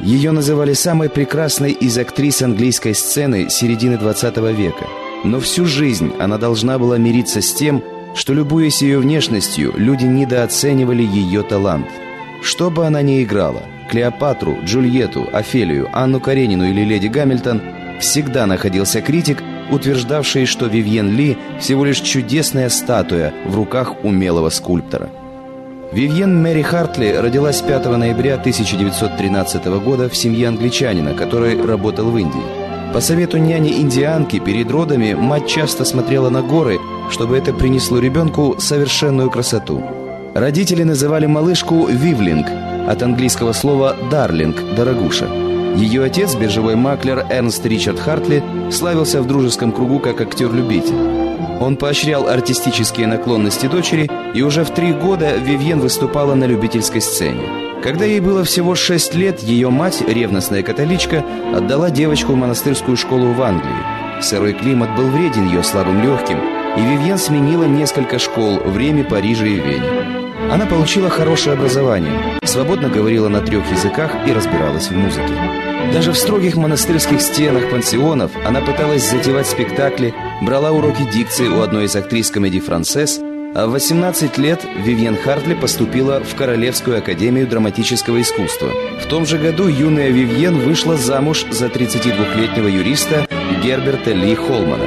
Ее называли самой прекрасной из актрис английской сцены середины 20 века. Но всю жизнь она должна была мириться с тем, что, любуясь ее внешностью, люди недооценивали ее талант. Что бы она ни играла – Клеопатру, Джульетту, Офелию, Анну Каренину или Леди Гамильтон – всегда находился критик, утверждавший, что Вивьен Ли – всего лишь чудесная статуя в руках умелого скульптора. Вивьен Мэри Хартли родилась 5 ноября 1913 года в семье англичанина, который работал в Индии. По совету няни-индианки перед родами мать часто смотрела на горы, чтобы это принесло ребенку совершенную красоту. Родители называли малышку «Вивлинг», от английского слова «дарлинг» – «дорогуша». Ее отец, биржевой маклер Эрнст Ричард Хартли, славился в дружеском кругу как актер-любитель. Он поощрял артистические наклонности дочери, и уже в 3 года Вивьен выступала на любительской сцене. Когда ей было всего 6 лет, ее мать, ревностная католичка, отдала девочку в монастырскую школу в Англии. Сырой климат был вреден ее слабым легким, и Вивьен сменила несколько школ в Риме, Париже и Вене. Она получила хорошее образование, свободно говорила на 3 языках и разбиралась в музыке. Даже в строгих монастырских стенах пансионов она пыталась затевать спектакли, брала уроки дикции у одной из актрис Комеди Франсез, а в 18 лет Вивьен Хартли поступила в Королевскую академию драматического искусства. В том же году юная Вивьен вышла замуж за 32-летнего юриста Герберта Ли Холмана.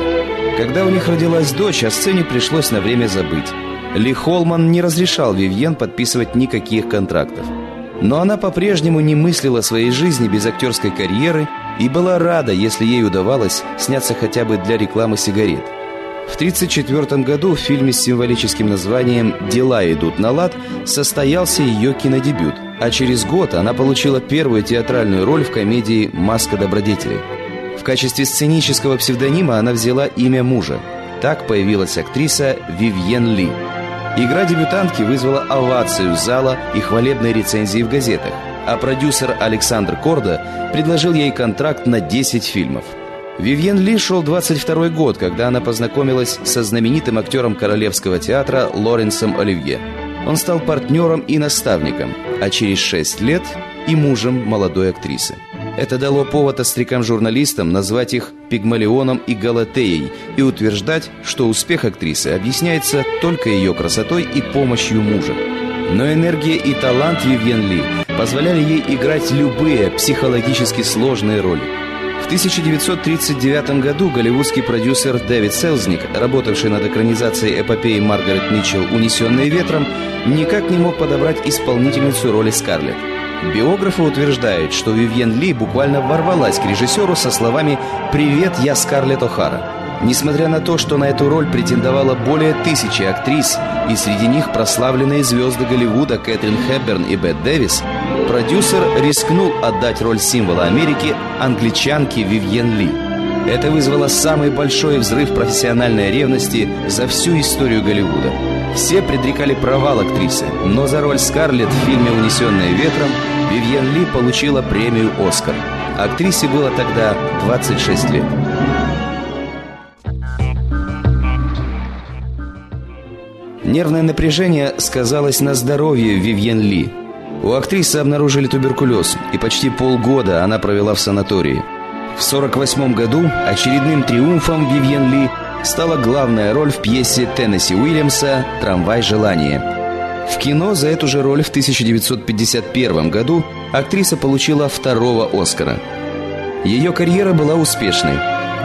Когда у них родилась дочь, о сцене пришлось на время забыть. Ли Холман не разрешал Вивьен подписывать никаких контрактов. Но она по-прежнему не мыслила своей жизни без актерской карьеры и была рада, если ей удавалось сняться хотя бы для рекламы сигарет. В 1934 году в фильме с символическим названием «Дела идут на лад» состоялся ее кинодебют, а через год она получила первую театральную роль в комедии «Маска добродетелей». В качестве сценического псевдонима она взяла имя мужа. Так появилась актриса Вивьен Ли. Игра дебютантки вызвала овацию зала и хвалебные рецензии в газетах, а продюсер Александр Корда предложил ей контракт на 10 фильмов. Вивьен Ли шел 22-й год, когда она познакомилась со знаменитым актером Королевского театра Лоренсом Оливье. Он стал партнером и наставником, а через 6 лет и мужем молодой актрисы. Это дало повод острякам-журналистам назвать их Пигмалионом и Галатеей и утверждать, что успех актрисы объясняется только ее красотой и помощью мужа. Но энергия и талант Вивьен Ли позволяли ей играть любые психологически сложные роли. В 1939 году голливудский продюсер Дэвид Селзник, работавший над экранизацией эпопеи Маргарет Ничелл «Унесённые ветром», никак не мог подобрать исполнительницу роли Скарлетт. Биографы утверждают, что Вивьен Ли буквально ворвалась к режиссеру со словами «Привет, я Скарлетт О'Хара». Несмотря на то, что на эту роль претендовало более 1000 актрис, и среди них прославленные звезды Голливуда Кэтрин Хэбберн и Бет Дэвис, продюсер рискнул отдать роль символа Америки англичанке Вивьен Ли. Это вызвало самый большой взрыв профессиональной ревности за всю историю Голливуда. Все предрекали провал актрисы, но за роль Скарлетт в фильме «Унесённые ветром» Вивьен Ли получила премию «Оскар». Актрисе было тогда 26 лет. Нервное напряжение сказалось на здоровье Вивьен Ли. У актрисы обнаружили туберкулез, и почти полгода она провела в санатории. В 1948 году очередным триумфом Вивьен Ли стала главная роль в пьесе Теннесси Уильямса «Трамвай желания». В кино за эту же роль в 1951 году актриса получила 2-го «Оскара». Ее карьера была успешной,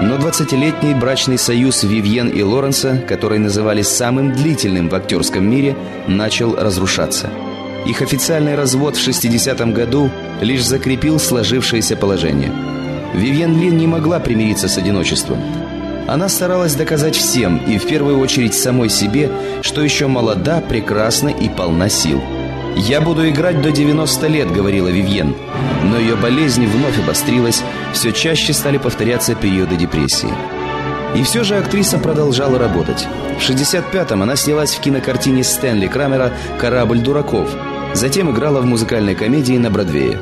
но 20-летний брачный союз Вивьен и Лоренса, который называли самым длительным в актерском мире, начал разрушаться. Их официальный развод в 1960 году лишь закрепил сложившееся положение. Вивьен Ли не могла примириться с одиночеством. Она старалась доказать всем, и в первую очередь самой себе, что еще молода, прекрасна и полна сил. «Я буду играть до 90 лет», — говорила Вивьен. Но ее болезнь вновь обострилась, все чаще стали повторяться периоды депрессии. И все же актриса продолжала работать. В 1965-м она снялась в кинокартине Стэнли Крамера «Корабль дураков», затем играла в музыкальной комедии на Бродвее.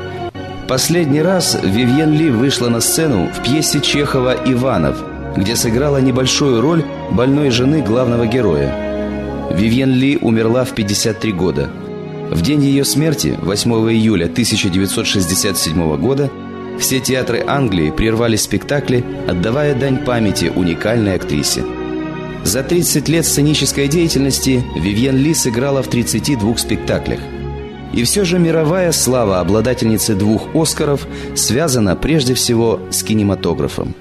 Последний раз Вивьен Ли вышла на сцену в пьесе Чехова «Иванов», где сыграла небольшую роль больной жены главного героя. Вивьен Ли умерла в 53 года. В день ее смерти, 8 июля 1967 года, все театры Англии прервали спектакли, отдавая дань памяти уникальной актрисе. За 30 лет сценической деятельности Вивьен Ли сыграла в 32 спектаклях. И все же мировая слава обладательницы 2 «Оскаров» связана прежде всего с кинематографом.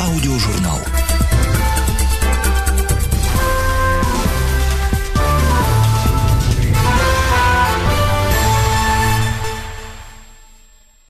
Аудиожурнал.